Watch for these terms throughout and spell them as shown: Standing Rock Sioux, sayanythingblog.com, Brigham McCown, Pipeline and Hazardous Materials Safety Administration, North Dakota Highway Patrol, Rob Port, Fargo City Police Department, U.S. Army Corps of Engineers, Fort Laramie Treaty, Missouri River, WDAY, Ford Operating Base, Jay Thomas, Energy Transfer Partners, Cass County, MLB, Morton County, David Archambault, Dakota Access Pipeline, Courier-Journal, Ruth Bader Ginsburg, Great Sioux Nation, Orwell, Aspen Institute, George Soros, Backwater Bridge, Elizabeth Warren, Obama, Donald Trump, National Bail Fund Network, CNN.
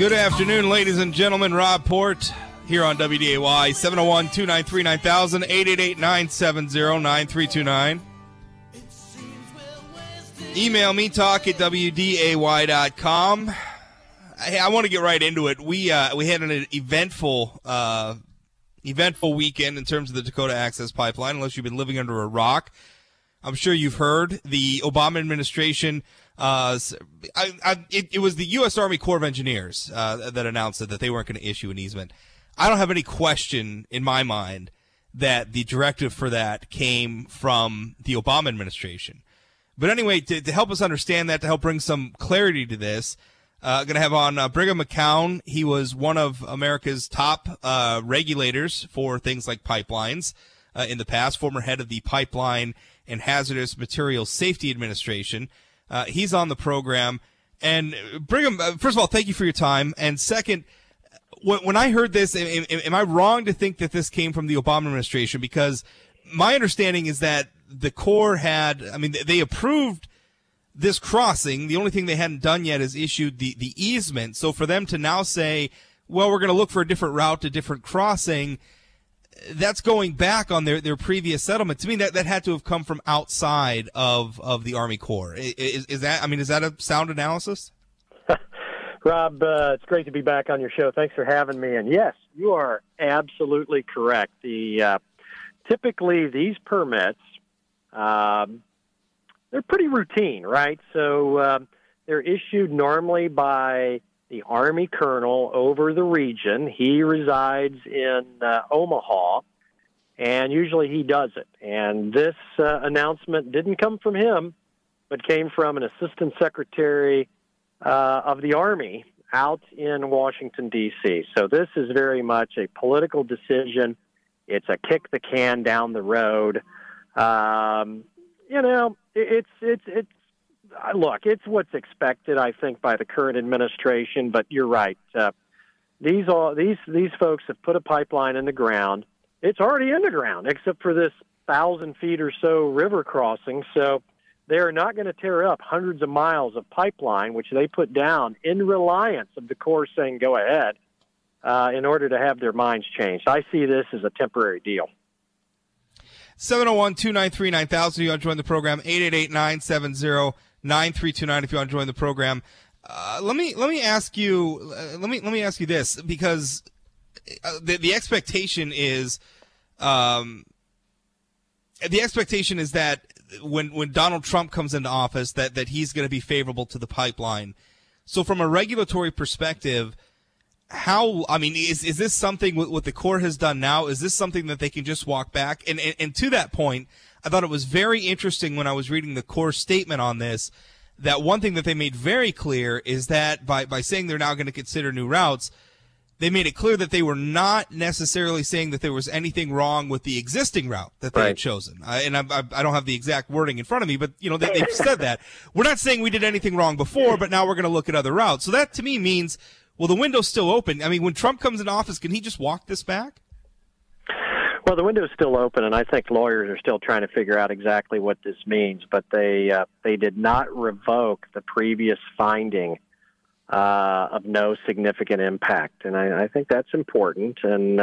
Good afternoon, ladies and gentlemen. Rob Port here on WDAY, 701-293-9000, 888-970-9329. Email me, talk at WDAY.com. Hey, I want to get right into it. We had an eventful weekend in terms of the Dakota Access Pipeline, unless you've been living under a rock. I'm sure you've heard the Obama administration. It was the U.S. Army Corps of Engineers that announced that they weren't going to issue an easement. I don't have any question in my mind that the directive for that came from the Obama administration. But anyway, to help us understand that, to help bring some clarity to this, I'm going to have on Brigham McCown. He was one of America's top regulators for things like pipelines in the past, former head of the Pipeline and Hazardous Materials Safety Administration. He's on the program. And Brigham, first of all, thank you for your time. And second, when I heard this, am I wrong to think that this came from the Obama administration? Because my understanding is that the Corps had, I mean, they approved this crossing. The only thing they hadn't done yet is issued the easement. So for them to now say, well, we're going to look for a different route, a different crossing, that's going back on their previous settlement. To me, that had to have come from outside of the Army Corps. Is that a sound analysis? Rob, it's great to be back on your show. Thanks for having me. And yes, you are absolutely correct. Typically these permits, they're pretty routine, right? So they're issued normally by the Army colonel over the region. He resides in Omaha, and usually he does it. And this announcement didn't come from him, but came from an assistant secretary of the Army out in Washington, D.C. So this is very much a political decision. It's a kick the can down the road. Look, it's what's expected, I think, by the current administration. But you're right; these folks have put a pipeline in the ground. It's already in the ground, except for this 1,000 feet or so river crossing. So they are not going to tear up hundreds of miles of pipeline, which they put down in reliance of the Corps saying "go ahead" in order to have their minds changed. I see this as a temporary deal. 701-293-9000. You want to join the program? 888-970-9329 if you want to join the program. Let me ask you this, because the expectation is that when Donald Trump comes into office that he's going to be favorable to the pipeline. So from a regulatory perspective, is this something what the Corps has done now? Is this something that they can just walk back? And to that point, I thought it was very interesting when I was reading the Corps statement on this, that one thing that they made very clear is that by saying they're now going to consider new routes, they made it clear that they were not necessarily saying that there was anything wrong with the existing route that they had chosen. I don't have the exact wording in front of me, but they've said that. We're not saying we did anything wrong before, but now we're going to look at other routes. So that to me means, well, the window's still open. I mean, when Trump comes in office, can he just walk this back? Well, the window's still open, and I think lawyers are still trying to figure out exactly what this means. But they did not revoke the previous finding of no significant impact, and I think that's important. And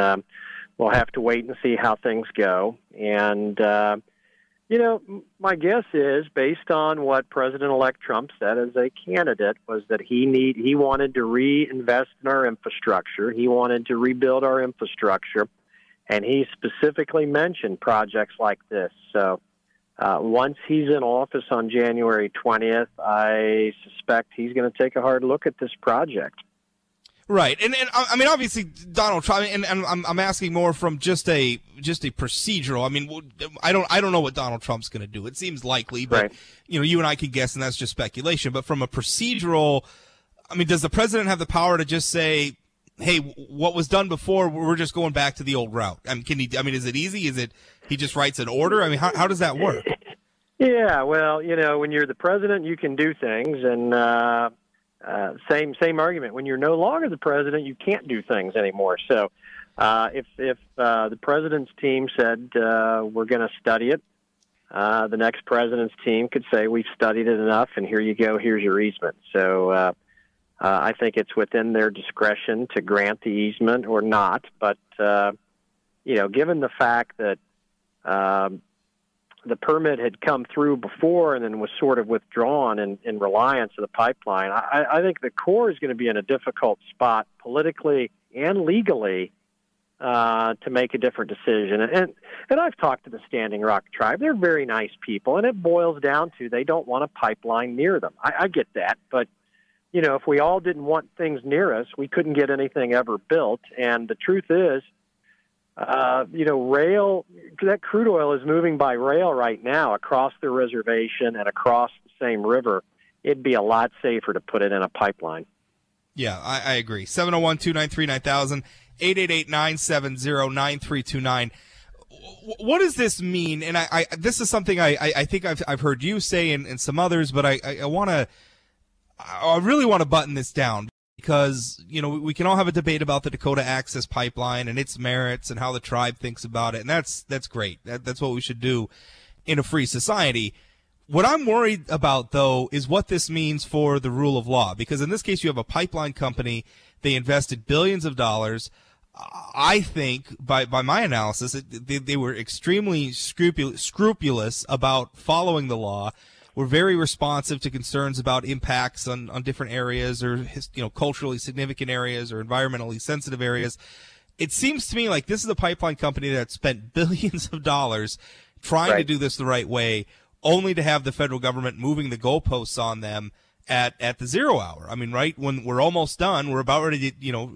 we'll have to wait and see how things go. And my guess is, based on what President-elect Trump said as a candidate, was that he wanted to reinvest in our infrastructure. He wanted to rebuild our infrastructure, and he specifically mentioned projects like this. So once he's in office on January 20th, I suspect he's going to take a hard look at this project. Right, and I mean, obviously Donald Trump, and I'm asking more from just a procedural. I mean, I don't know what Donald Trump's going to do. It seems likely, but you and I can guess, and that's just speculation. But from a procedural, I mean, does the president have the power to just say, "Hey, what was done before? We're just going back to the old route"? I mean, can he? I mean, is it easy? Is it he just writes an order? I mean, how does that work? Yeah, well, when you're the president, you can do things, and. Same argument. When you're no longer the president, you can't do things anymore. So if the president's team said we're going to study it, the next president's team could say we've studied it enough, and here you go, here's your easement. So I think it's within their discretion to grant the easement or not. But, you know, given the fact that the permit had come through before and then was sort of withdrawn in reliance of the pipeline, I think the Corps is going to be in a difficult spot politically and legally to make a different decision. And I've talked to the Standing Rock tribe. They're very nice people, and it boils down to they don't want a pipeline near them. I get that, but you know, if we all didn't want things near us, we couldn't get anything ever built. And the truth is, you know, rail, that crude oil is moving by rail right now across the reservation and across the same river. It'd be a lot safer to put it in a pipeline. Yeah, I agree. 701-293-9000, 888-970-9329. What does this mean? And I this is something I think I've heard you say and some others, but I want to, I really want to button this down because, you know, we can all have a debate about the Dakota Access Pipeline and its merits and how the tribe thinks about it. And that's great. That's what we should do in a free society. What I'm worried about, though, is what this means for the rule of law, because in this case, you have a pipeline company. They invested billions of dollars. I think, by my analysis, they were extremely scrupulous about following the law. We're very responsive to concerns about impacts on different areas or, you know, culturally significant areas or environmentally sensitive areas. It seems to me like this is a pipeline company that spent billions of dollars trying to do this the right way, only to have the federal government moving the goalposts on them at the 0 hour. I mean, right when we're almost done, we're about ready to, you know,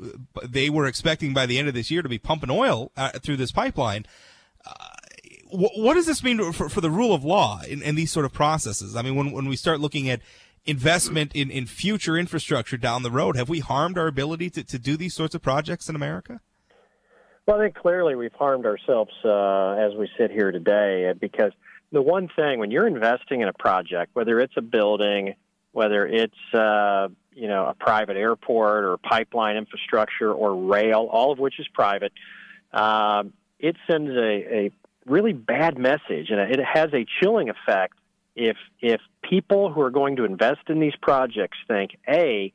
they were expecting by the end of this year to be pumping oil through this pipeline. What does this mean for the rule of law in these sort of processes? I mean, when we start looking at investment in future infrastructure down the road, have we harmed our ability to do these sorts of projects in America? Well, I think clearly we've harmed ourselves as we sit here today, because the one thing, when you're investing in a project, whether it's a building, whether it's you know, a private airport or pipeline infrastructure or rail, all of which is private, it sends a really bad message, and it has a chilling effect if people who are going to invest in these projects think, A,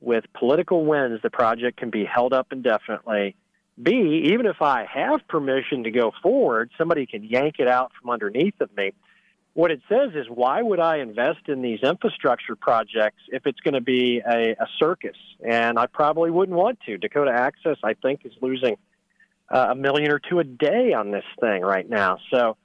with political wins, the project can be held up indefinitely, B, even if I have permission to go forward, somebody can yank it out from underneath of me. What it says is, why would I invest in these infrastructure projects if it's going to be a circus? And I probably wouldn't want to. Dakota Access, I think, is losing a million or two a day on this thing right now. So,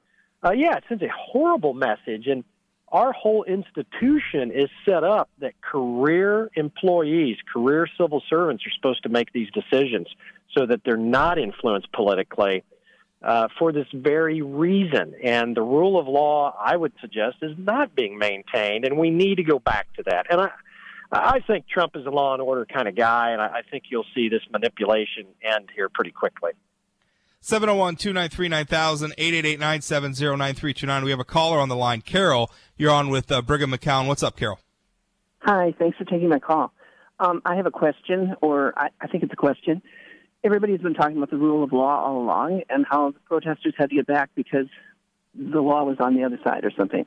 yeah, it sends a horrible message. And our whole institution is set up that career employees, career civil servants are supposed to make these decisions so that they're not influenced politically for this very reason. And the rule of law, I would suggest, is not being maintained, and we need to go back to that. And I think Trump is a law and order kind of guy, and I think you'll see this manipulation end here pretty quickly. 701-293-9000, 888-970-9329. We have a caller on the line. Carol, you're on with Brigham McCown. What's up, Carol? Hi, thanks for taking my call. I have a question, or I think it's a question. Everybody's been talking about the rule of law all along and how the protesters had to get back because the law was on the other side or something.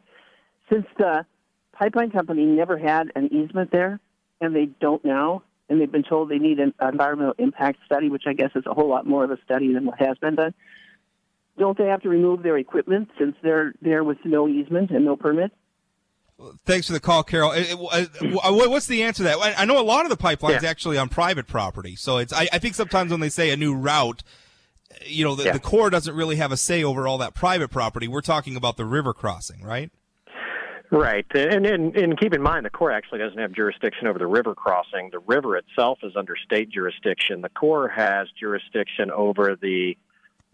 Since the pipeline company never had an easement there, and they don't now, and they've been told they need an environmental impact study, which I guess is a whole lot more of a study than what has been done. Don't they have to remove their equipment since they're there with no easement and no permit? Well, thanks for the call, Carol. What's the answer to that? I know a lot of the pipelines actually on private property, so it's. I think sometimes when they say a new route, you know, the Corps doesn't really have a say over all that private property. We're talking about the river crossing, right? Right, and keep in mind, the Corps actually doesn't have jurisdiction over the river crossing. The river itself is under state jurisdiction. The Corps has jurisdiction over the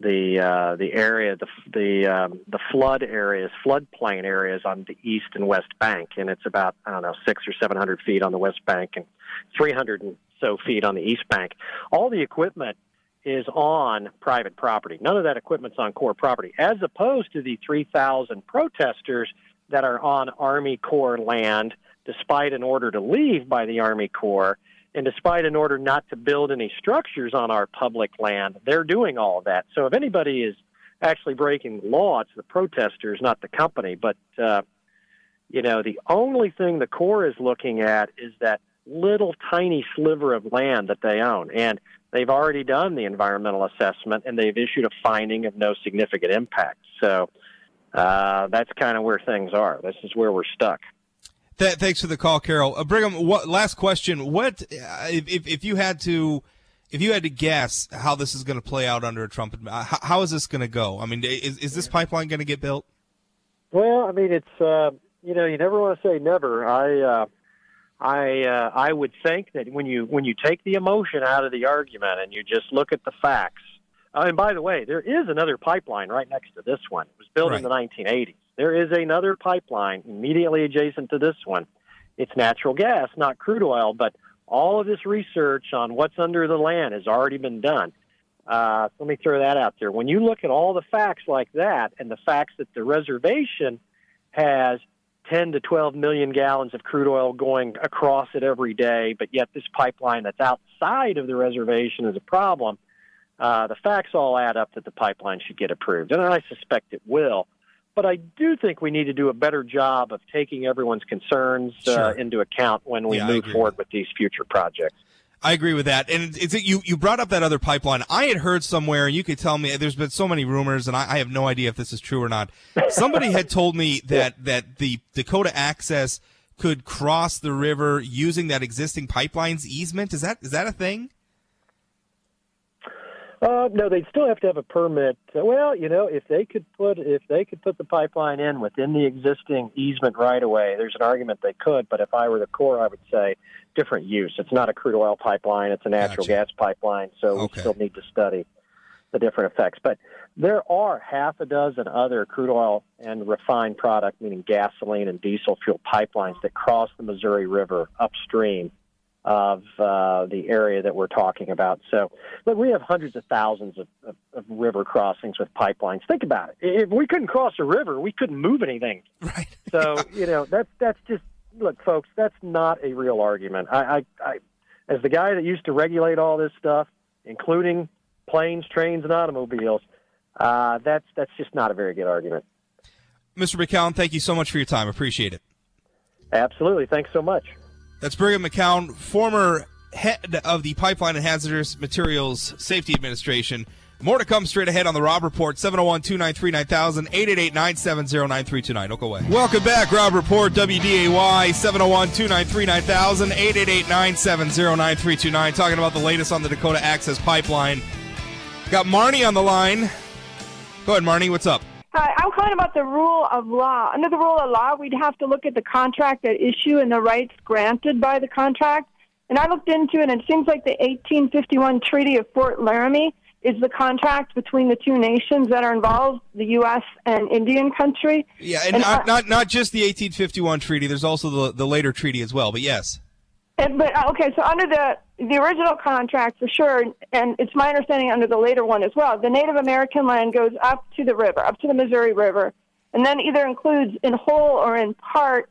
area, the flood areas, floodplain areas on the east and west bank, and it's about 600 or 700 feet on the west bank and 300 and so feet on the east bank. All the equipment is on private property. None of that equipment's on Corps property, as opposed to the 3,000 protesters that are on Army Corps land, despite an order to leave by the Army Corps, and despite an order not to build any structures on our public land. They're doing all of that. So if anybody is actually breaking the law, it's the protesters, not the company. But, you know, the only thing the Corps is looking at is that little tiny sliver of land that they own. And they've already done the environmental assessment, and they've issued a finding of no significant impact. So that's kind of where things are. This is where we're stuck. Thanks for the call, Carol. Brigham, last question. What if you had to guess how this is going to play out under a Trump administration, how is this going to go? I mean, is this pipeline going to get built? Well, I mean, it's you never want to say never. I would think that when you take the emotion out of the argument and you just look at the facts. And by the way, there is another pipeline right next to this one. It was built in the 1980s. There is another pipeline immediately adjacent to this one. It's natural gas, not crude oil, but all of this research on what's under the land has already been done. Let me throw that out there. When you look at all the facts like that and the facts that the reservation has 10 to 12 million gallons of crude oil going across it every day, but yet this pipeline that's outside of the reservation is a problem, the facts all add up that the pipeline should get approved, and I suspect it will. But I do think we need to do a better job of taking everyone's concerns into account when we move forward with these future projects. I agree with that. And you brought up that other pipeline. I had heard somewhere, and you could tell me, there's been so many rumors, and I have no idea if this is true or not. Somebody had told me that the Dakota Access could cross the river using that existing pipeline's easement. Is that a thing? No, they'd still have to have a permit. Well, if they could put the pipeline in within the existing easement right away, there's an argument they could. But if I were the Corps, I would say different use. It's not a crude oil pipeline; it's a natural gas pipeline. So we still need to study the different effects. But there are half a dozen other crude oil and refined product, meaning gasoline and diesel fuel pipelines that cross the Missouri River upstream of the area that we're talking about. So look, we have hundreds of thousands of river crossings with pipelines. Think about it. If we couldn't cross a river, we couldn't move anything. Right. So, that's just, look, folks, that's not a real argument. I as the guy that used to regulate all this stuff, including planes, trains, and automobiles, that's just not a very good argument. Mr. McCown, thank you so much for your time. Appreciate it. Absolutely. Thanks so much. That's Brigham McCown, former head of the Pipeline and Hazardous Materials Safety Administration. More to come straight ahead on the Rob Report, 701-293-9000, 888-970-9329. Don't go away. Welcome back, Rob Report, WDAY, 701-293-9000, 888-970-9329. Talking about the latest on the Dakota Access Pipeline. Got Marnie on the line. Go ahead, Marnie, what's up? Hi, I'm calling about the rule of law. Under the rule of law, we'd have to look at the contract at issue and the rights granted by the contract. And I looked into it, and it seems like the 1851 Treaty of Fort Laramie is the contract between the two nations that are involved, the U.S. and Indian country. Yeah, and not just the 1851 Treaty. There's also the later treaty as well, but yes. So under the original contract, for sure, and it's my understanding under the later one as well, the Native American land goes up to the river, up to the Missouri River, and then either includes in whole or in part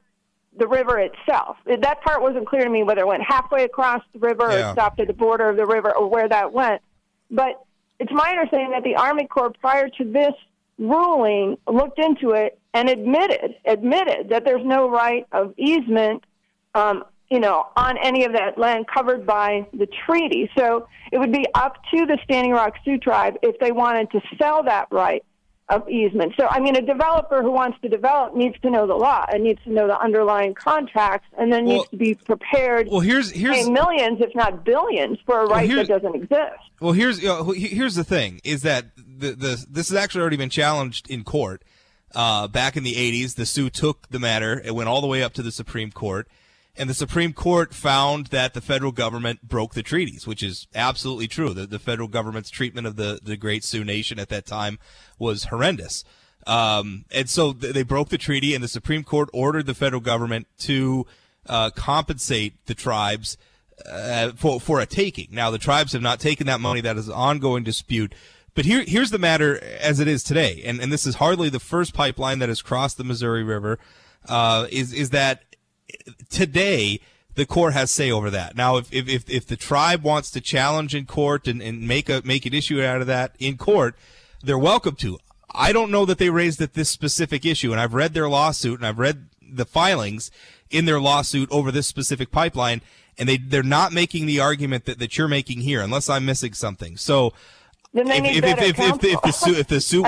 the river itself. That part wasn't clear to me whether it went halfway across the river or stopped at the border of the river or where that went. But it's my understanding that the Army Corps, prior to this ruling, looked into it and admitted that there's no right of easement on any of that land covered by the treaty. So it would be up to the Standing Rock Sioux tribe if they wanted to sell that right of easement. So, I mean, a developer who wants to develop needs to know the law and needs to know the underlying contracts and then needs to be prepared to pay millions, if not billions, for a right that doesn't exist. Well, here's the thing, is that this has actually already been challenged in court. Back in the 80s, the Sioux took the matter. It went all the way up to the Supreme Court. And the Supreme Court found that the federal government broke the treaties, which is absolutely true. The federal government's treatment of the Great Sioux Nation at that time was horrendous. And so they broke the treaty, and the Supreme Court ordered the federal government to compensate the tribes for a taking. Now, the tribes have not taken that money. That is an ongoing dispute. But here's the matter as it is today, and this is hardly the first pipeline that has crossed the Missouri River, is that today, the Corps has say over that. Now, if the tribe wants to challenge in court and make an issue out of that in court, they're welcome to. I don't know that they raised this specific issue, and I've read their lawsuit and I've read the filings in their lawsuit over this specific pipeline, and they're not making the argument that you're making here, unless I'm missing something. So then they need better counsel. If the Sioux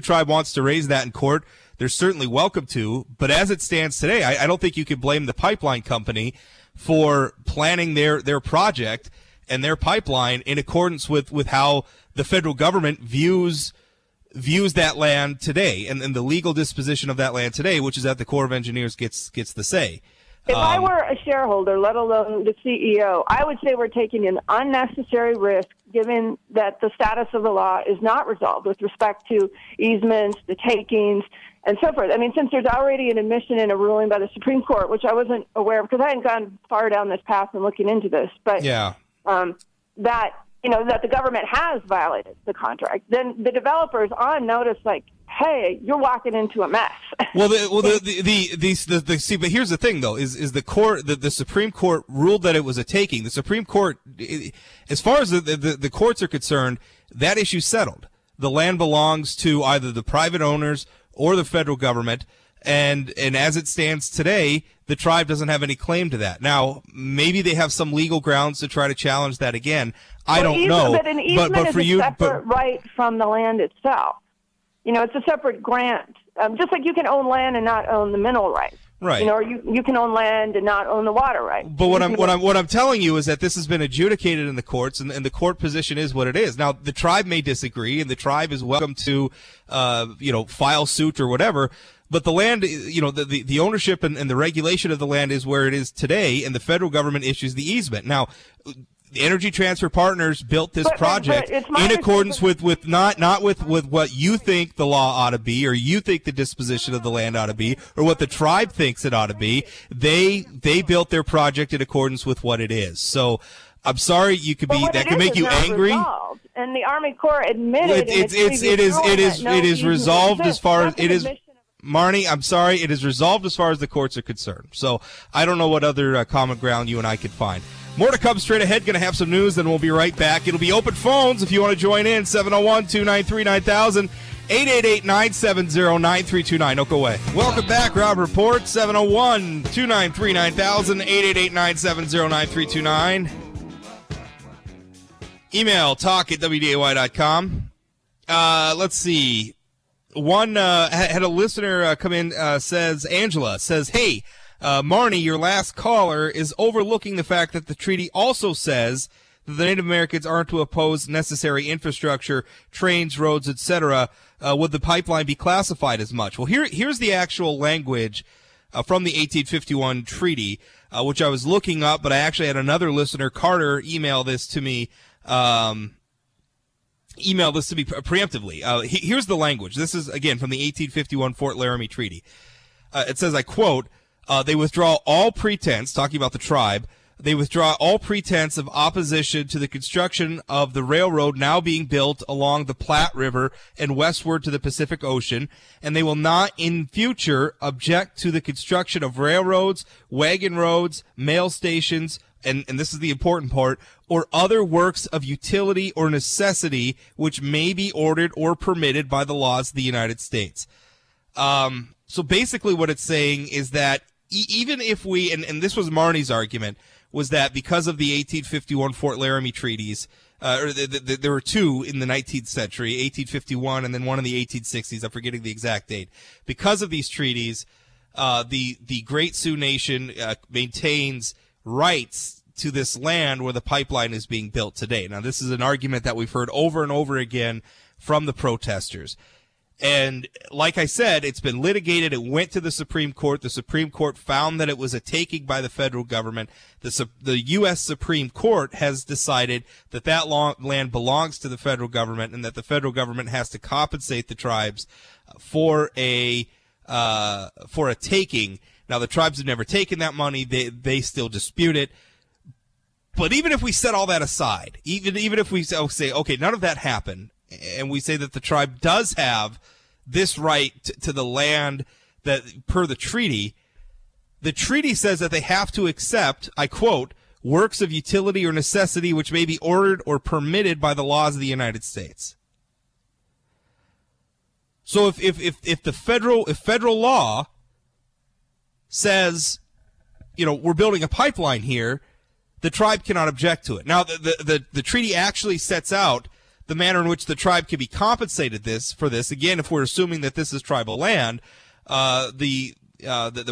tribe wants to raise that in court, they're certainly welcome to. But as it stands today, I don't think you could blame the pipeline company for planning their project and their pipeline in accordance with how the federal government views that land today and the legal disposition of that land today, which is that the Corps of Engineers gets the say. If I were a shareholder, let alone the CEO, I would say we're taking an unnecessary risk, given that the status of the law is not resolved with respect to easements, the takings, and so forth. I mean, since there's already an admission and a ruling by the Supreme Court, which I wasn't aware of because I hadn't gone far down this path in looking into this, but yeah. That the government has violated the contract, then the developer's on notice, like, hey, you're walking into a mess. But here's the thing, though, is the Supreme Court ruled that it was a taking. The Supreme Court, as far as the courts are concerned, that issue settled. The land belongs to either the private owners or the federal government, and as it stands today, the tribe doesn't have any claim to that. Now, maybe they have some legal grounds to try to challenge that again. I don't know. But an easement is a separate right from the land itself. You know, it's a separate grant. Just like you can own land and not own the mineral rights. Right. You know, or you can own land and not own the water rights. But what I'm telling you is that this has been adjudicated in the courts, and the court position is what it is. Now, the tribe may disagree, and the tribe is welcome to, file suit or whatever. But the land, the ownership and the regulation of the land is where it is today, and the federal government issues the easement. Now, the Energy Transfer Partners built this project in accordance with what you think the law ought to be, or you think the disposition of the land ought to be, or what the tribe thinks it ought to be. They built their project in accordance with what it is. So, I'm sorry, that could make you angry. Resolved. And the Army Corps admitted Marnie, I'm sorry, it is resolved as far as the courts are concerned. So I don't know what other common ground you and I could find. More to come straight ahead. Going to have some news, then we'll be right back. It'll be open phones if you want to join in. 701-293-9000, 888-970-9329. Don't go away. Welcome back. Rob Report, 701-293-9000, 888-970-9329. Email talk@wday.com. Let's see. One had a listener come in, Angela says, hey, Marnie, your last caller is overlooking the fact that the treaty also says that the Native Americans aren't to oppose necessary infrastructure, trains, roads, etc. Would the pipeline be classified as much? Well, here's the actual language from the 1851 treaty, which I was looking up, but I actually had another listener, Carter, email this to me. Email this to me preemptively. Here's the language. This is, again, from the 1851 Fort Laramie Treaty. It says, I quote, they withdraw all pretense, talking about the tribe, they withdraw all pretense of opposition to the construction of the railroad now being built along the Platte River and westward to the Pacific Ocean, and they will not in future object to the construction of railroads, wagon roads, mail stations, and this is the important part, or other works of utility or necessity which may be ordered or permitted by the laws of the United States. So basically what it's saying is that even if we, and this was Marnie's argument, was that because of the 1851 Fort Laramie treaties, there were two in the 19th century, 1851 and then one in the 1860s, I'm forgetting the exact date. Because of these treaties, the Great Sioux Nation maintains rights to this land where the pipeline is being built today. Now, this is an argument that we've heard over and over again from the protesters. And like I said, it's been litigated. It went to the Supreme Court. The Supreme Court found that it was a taking by the federal government. The U.S. Supreme Court has decided that land belongs to the federal government and that the federal government has to compensate the tribes for a taking. Now, the tribes have never taken that money. They still dispute it. But even if we set all that aside, even if we say, okay, none of that happened, and we say that the tribe does have this right to the land that per the treaty says that they have to accept, I quote, works of utility or necessity which may be ordered or permitted by the laws of the United States. So if the federal law says you know, we're building a pipeline here, the tribe cannot object to it. Now, the treaty actually sets out the manner in which the tribe can be compensated for this. Again, if we're assuming that this is tribal land, the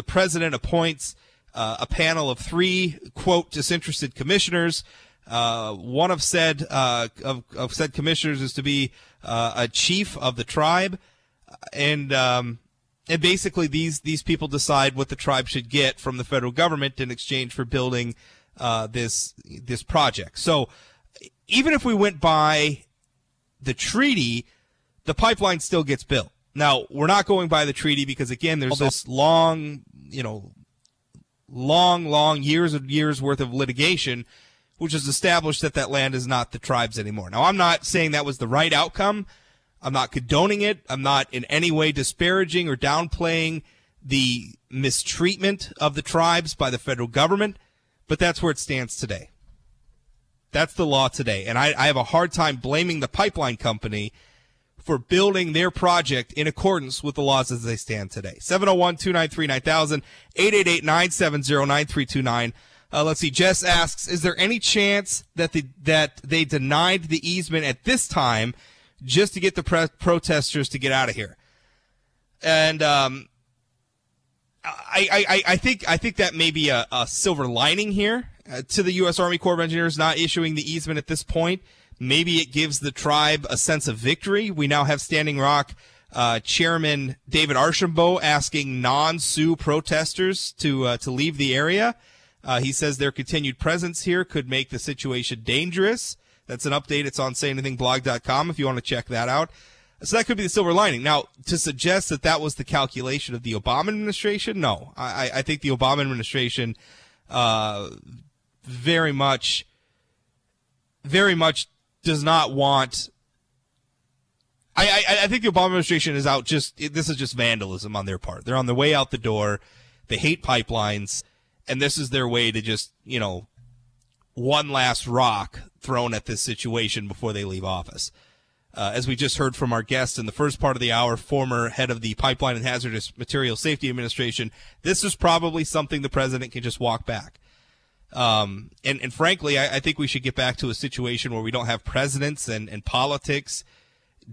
president appoints a panel of 3, quote, disinterested commissioners. One of said of said commissioners is to be a chief of the tribe, and basically these people decide what the tribe should get from the federal government in exchange for building this project. So even if we went by the treaty, the pipeline still gets built. Now, we're not going by the treaty because, again, there's this long, you know, long years and years worth of litigation, which has established that land is not the tribe's anymore. Now, I'm not saying that was the right outcome. I'm not condoning it. I'm not in any way disparaging or downplaying the mistreatment of the tribes by the federal government, but that's where it stands today. That's the law today, and I have a hard time blaming the pipeline company for building their project in accordance with the laws as they stand today. 701-293-9000, 888-970-9329. Let's see, Jess asks, is there any chance that they denied the easement at this time just to get the protesters to get out of here? And I think that may be a silver lining here to the U.S. Army Corps of Engineers not issuing the easement at this point. Maybe it gives the tribe a sense of victory. We now have Standing Rock Chairman David Archambault asking non-Sioux protesters to leave the area. He says their continued presence here could make the situation dangerous. That's an update. It's on sayanythingblog.com if you want to check that out. So that could be the silver lining. Now, to suggest that was the calculation of the Obama administration, no. I think the Obama administration very much does not want. I think the Obama administration is out. This is just vandalism on their part. They're on their way out the door. They hate pipelines, and this is their way to just, you know, one last rock thrown at this situation before they leave office. As we just heard from our guest in the first part of the hour, former head of the Pipeline and Hazardous Materials Safety Administration, this is probably something the president can just walk back. And frankly, I think we should get back to a situation where we don't have presidents and politics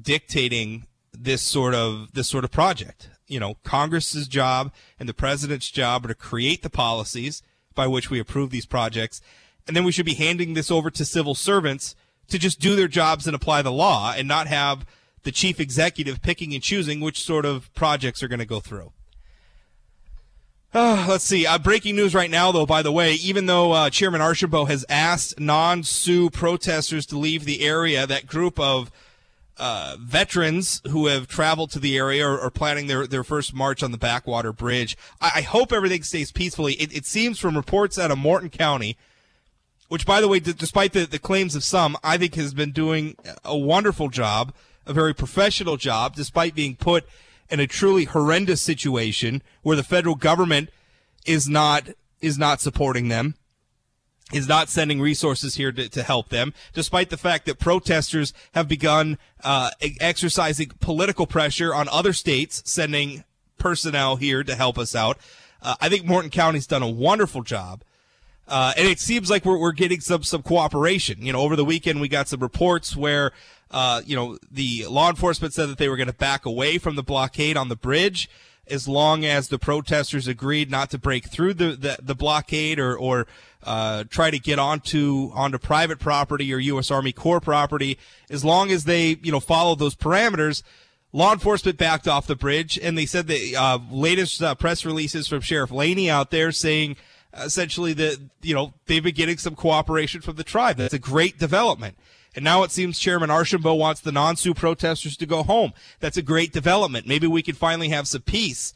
dictating this sort of project. You know, Congress's job and the president's job are to create the policies by which we approve these projects, and then we should be handing this over to civil servants to just do their jobs and apply the law, and not have the chief executive picking and choosing which sort of projects are going to go through. Let's see. Breaking news right now, though, by the way, even though Chairman Archambault has asked non-Sioux protesters to leave the area, that group of veterans who have traveled to the area are planning their first march on the Backwater Bridge. I hope everything stays peacefully. It seems from reports out of Morton County, which, by the way, despite the claims of some, I think has been doing a wonderful job, a very professional job, despite being put in a truly horrendous situation where the federal government is not supporting them, is not sending resources here to help them, despite the fact that protesters have begun exercising political pressure on other states, sending personnel here to help us out. I think Morton County's done a wonderful job. And it seems like we're getting some cooperation. You know, over the weekend we got some reports where, you know, the law enforcement said that they were going to back away from the blockade on the bridge as long as the protesters agreed not to break through the blockade or try to get onto private property or U.S. Army Corps property. As long as they, you know, follow those parameters, law enforcement backed off the bridge, and they said the latest press releases from Sheriff Laney out there saying, essentially, you know, they've been getting some cooperation from the tribe. That's a great development. And now it seems Chairman Archambault wants the non-Sioux protesters to go home. That's a great development. Maybe we can finally have some peace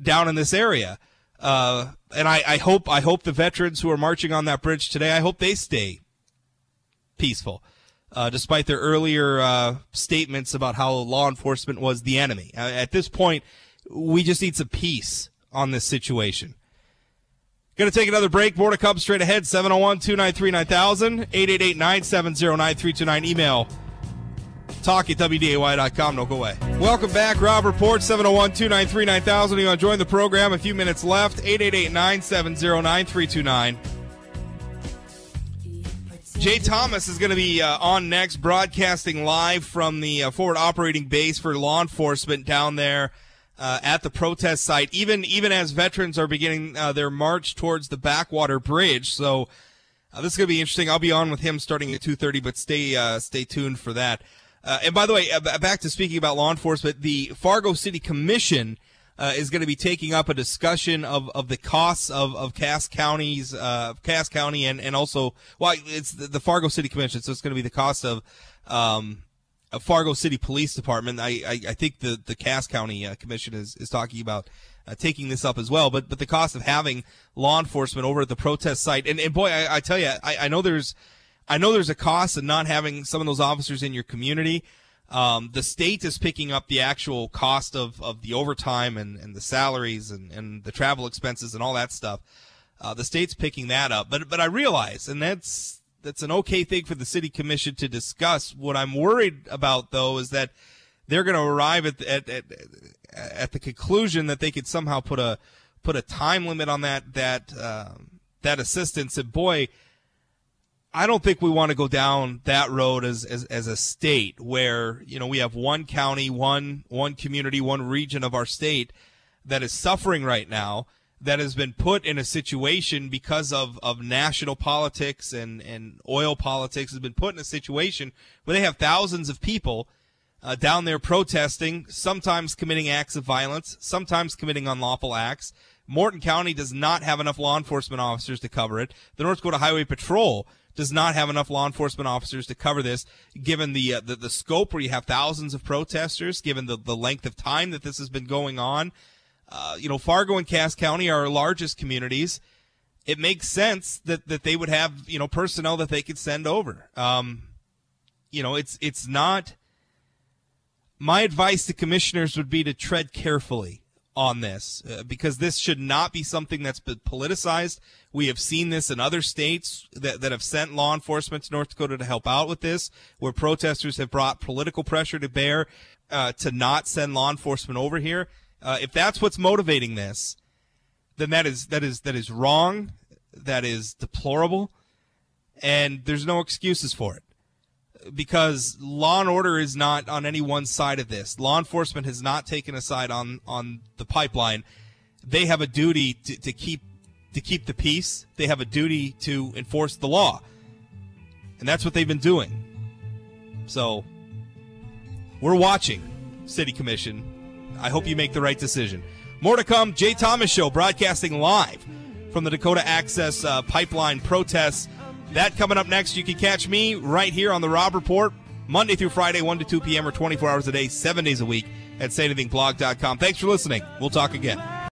down in this area. And I hope the veterans who are marching on that bridge today, I hope they stay peaceful, despite their earlier statements about how law enforcement was the enemy. At this point, we just need some peace on this situation. Going to take another break. More to come straight ahead. 701-293-9000, 888-970-9329. Email talk@WDAY.com. Don't go away. Welcome back. Rob Port, 701-293-9000. You want to join the program? A few minutes left. 888-970-9329. Jay Thomas is going to be on next, broadcasting live from the Ford Operating Base for law enforcement down there at the protest site, even as veterans are beginning their march towards the Backwater Bridge. So this is going to be interesting. I'll be on with him starting at 2:30, but stay tuned for that. And by the way, back to speaking about law enforcement, the Fargo City Commission is going to be taking up a discussion of the costs of Cass County and also, well, it's the Fargo City Commission, so it's going to be the cost of Fargo City Police Department. I think the Cass County Commission is talking about taking this up as well, but the cost of having law enforcement over at the protest site. And boy, I tell you, I know there's a cost of not having some of those officers in your community. The state is picking up the actual cost of the overtime and the salaries and the travel expenses and all that stuff. The state's picking that up. But I realize, and that's an okay thing for the city commission to discuss. What I'm worried about, though, is that they're going to arrive at the conclusion that they could somehow put a time limit on that assistance. And boy, I don't think we want to go down that road as a state where, you know, we have one county, one community, one region of our state that is suffering right now, that has been put in a situation because of national politics and oil politics, has been put in a situation where they have thousands of people down there protesting, sometimes committing acts of violence, sometimes committing unlawful acts. Morton County does not have enough law enforcement officers to cover it. The North Dakota Highway Patrol does not have enough law enforcement officers to cover this, given the scope where you have thousands of protesters, given the length of time that this has been going on. You know, Fargo and Cass County are our largest communities. It makes sense that they would have, you know, personnel that they could send over. You know, it's not. My advice to commissioners would be to tread carefully on this, because this should not be something that's been politicized. We have seen this in other states that have sent law enforcement to North Dakota to help out with this, where protesters have brought political pressure to bear to not send law enforcement over here. If that's what's motivating this, then that is wrong, that is deplorable, and there's no excuses for it. Because law and order is not on any one side of this. Law enforcement has not taken a side on the pipeline. They have a duty to keep the peace. They have a duty to enforce the law. And that's what they've been doing. So we're watching, City Commission. I hope you make the right decision. More to come. Jay Thomas Show, broadcasting live from the Dakota Access Pipeline protests. That coming up next. You can catch me right here on the Rob Report, Monday through Friday, 1 to 2 p.m. or 24 hours a day, 7 days a week at sayanythingblog.com. Thanks for listening. We'll talk again.